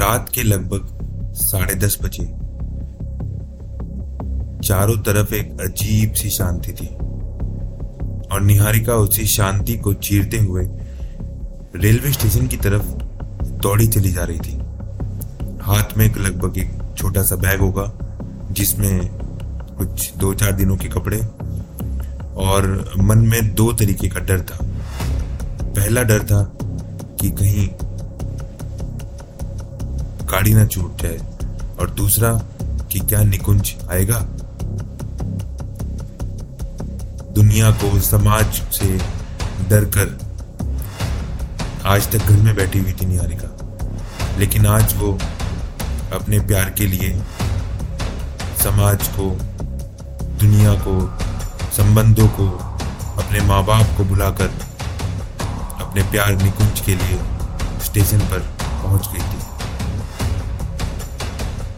रात के लगभग 10:30 बजे। चारों तरफ एक अजीब सी शांति थी और निहारिका उसी शांति को चीरते हुए रेलवे स्टेशन की तरफ दौड़ी चली जा रही थी। हाथ में लगभग एक छोटा सा बैग होगा जिसमें कुछ 2-4 दिनों के कपड़े, और मन में 2 तरीके का डर था। पहला डर था कि कहीं गाड़ी ना छूट जाए, और दूसरा कि क्या निकुंज आएगा। दुनिया को, समाज से डर कर आज तक घर में बैठी हुई थी निहारिका, लेकिन आज वो अपने प्यार के लिए समाज को, दुनिया को, संबंधों को, अपने माँ बाप को बुलाकर अपने प्यार निकुंज के लिए स्टेशन पर पहुंच गई थी।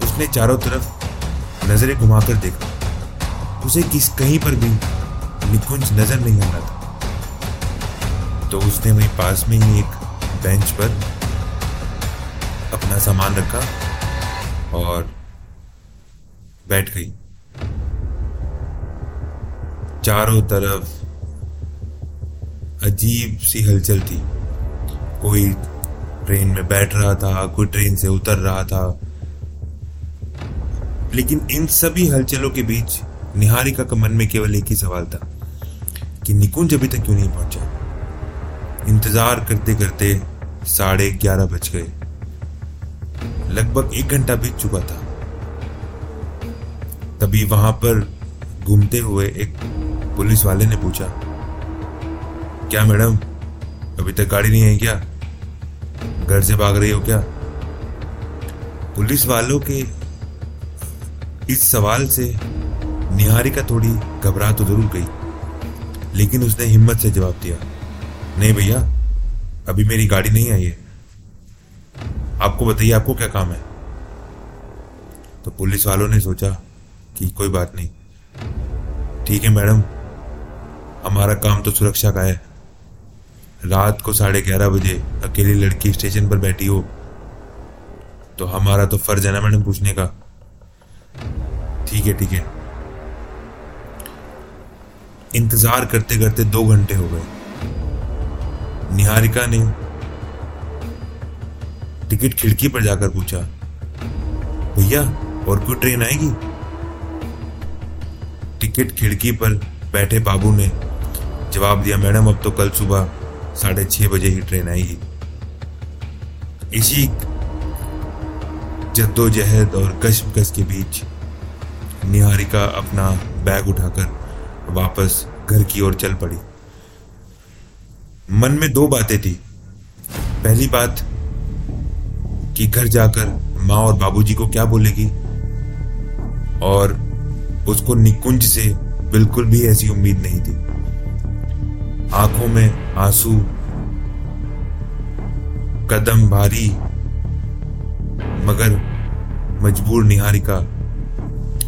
उसने चारों तरफ नजरें घुमाकर देखा, उसे कहीं पर भी निकुंज नजर नहीं आ रहा था। तो उसने वहीं पास में ही एक बेंच पर अपना सामान रखा और बैठ गई। चारों तरफ अजीब सी हलचल थी। कोई ट्रेन में बैठ रहा था, कोई ट्रेन से उतर रहा था, लेकिन इन सभी हलचलों के बीच निहारिका का मन में केवल एक ही सवाल था कि निकुंज अभी तक क्यों नहीं पहुंचा। इंतजार करते करते 11:30 बज गए। लगभग 1 घंटा बीत चुका था। तभी वहां पर घूमते हुए एक पुलिस वाले ने पूछा, क्या मैडम अभी तक गाड़ी नहीं है क्या? घर से भाग रही हो क्या? पुलिस वालों के इस सवाल से निहारिका थोड़ी घबरा तो जरूर गई, लेकिन उसने हिम्मत से जवाब दिया, नहीं भैया अभी मेरी गाड़ी नहीं आई है, आपको बताइए आपको क्या काम है। तो पुलिस वालों ने सोचा कि कोई बात नहीं, ठीक है मैडम, हमारा काम तो सुरक्षा का है। रात को 11:30 बजे अकेली लड़की स्टेशन पर बैठी हो तो हमारा तो फर्ज है ना मैडम पूछने का। ठीक है ठीक है। इंतजार करते करते 2 घंटे हो गए। निहारिका ने टिकट खिड़की पर जाकर पूछा, भैया और कोई ट्रेन आएगी? टिकट खिड़की पर बैठे बाबू ने जवाब दिया, मैडम अब तो कल सुबह 6:30 बजे ही ट्रेन आएगी। इसी जद्दोजहद और कशमकश के बीच निहारिका अपना बैग उठाकर वापस घर की ओर चल पड़ी। मन में 2 बातें थी। पहली बात कि घर जाकर माँ और बाबूजी को क्या बोलेगी, और उसको निकुंज से बिल्कुल भी ऐसी उम्मीद नहीं थी। आंखों में आंसू, कदम भारी, मगर मजबूर निहारिका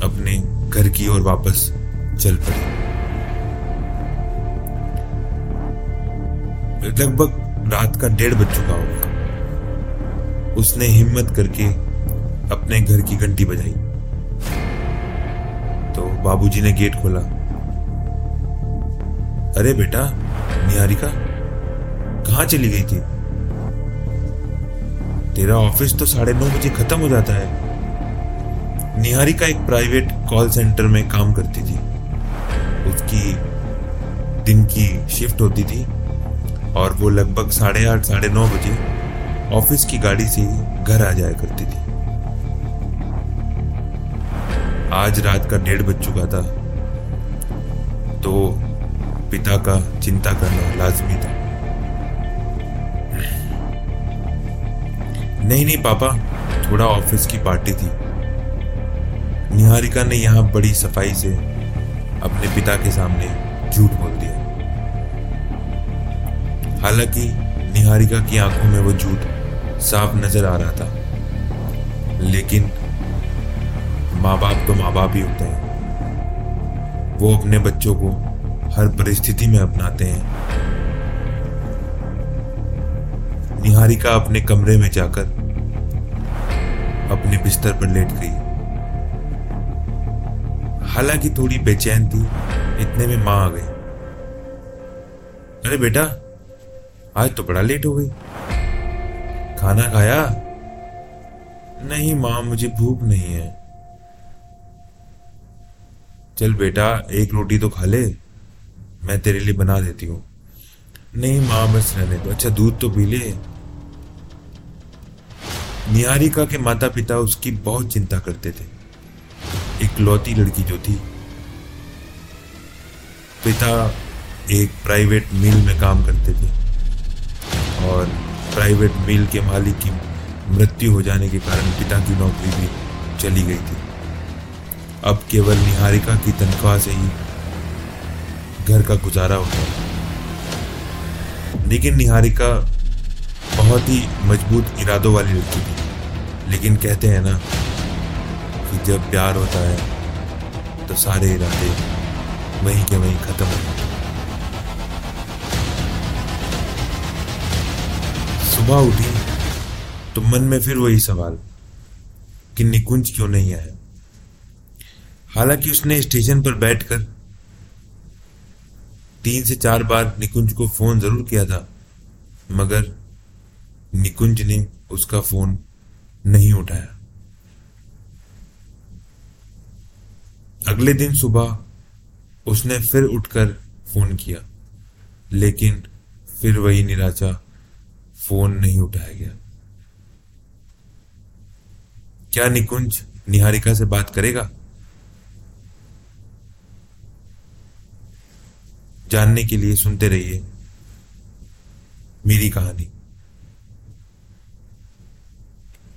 अपने घर की ओर वापस चल पड़ी। लगभग रात का 1:30 बज चुका होगा। उसने हिम्मत करके अपने घर की घंटी बजाई तो बाबूजी ने गेट खोला। अरे बेटा निहारिका कहाँ चली गई थी? तेरा ऑफिस तो 9:30 बजे खत्म हो जाता है। निहारिका एक प्राइवेट कॉल सेंटर में काम करती थी। उसकी दिन की शिफ्ट होती थी और वो लगभग 8:30-9:30 बजे ऑफिस की गाड़ी से घर आ जाया करती थी। आज रात का 1:30 बज चुका था तो पिता का चिंता करना लाजमी था। नहीं पापा, थोड़ा ऑफिस की पार्टी थी। निहारिका ने यहाँ बड़ी सफाई से अपने पिता के सामने झूठ बोल दिया। हालांकि निहारिका की आंखों में वो झूठ साफ नजर आ रहा था, लेकिन माँ बाप तो माँ बाप ही होते हैं। वो अपने बच्चों को हर परिस्थिति में अपनाते हैं। निहारिका अपने कमरे में जाकर अपने बिस्तर पर लेट गई। हालांकि थोड़ी बेचैन थी। इतने में माँ आ गई। अरे बेटा, आज तो बड़ा लेट हो गई, खाना खाया? नहीं माँ, मुझे भूख नहीं है। चल बेटा, एक रोटी तो खा ले, मैं तेरे लिए बना देती हूँ। नहीं माँ, बस रहने दो। अच्छा दूध तो पी ले। निहारिका के माता पिता उसकी बहुत चिंता करते थे। इकलौती लड़की जो थी। पिता एक प्राइवेट मिल में काम करते थे और प्राइवेट मिल के मालिक की मृत्यु हो जाने के कारण पिता की नौकरी भी चली गई थी। अब केवल निहारिका की तनख्वाह से ही घर का गुजारा होता था। लेकिन निहारिका बहुत ही मजबूत इरादों वाली लड़की थी। लेकिन कहते हैं ना कि जब प्यार होता है तो सारे इरादे वहीं के वहीं खत्म हो जाते हैं। सुबह उठी तो मन में फिर वही सवाल कि निकुंज क्यों नहीं आया। हालांकि उसने स्टेशन पर बैठकर 3 से 4 बार निकुंज को फोन जरूर किया था, मगर निकुंज ने उसका फोन नहीं उठाया। अगले दिन सुबह उसने फिर उठकर फोन किया, लेकिन फिर वही निराशा, फोन नहीं उठाया गया। क्या निकुंज निहारिका से बात करेगा? जानने के लिए सुनते रहिए मेरी कहानी।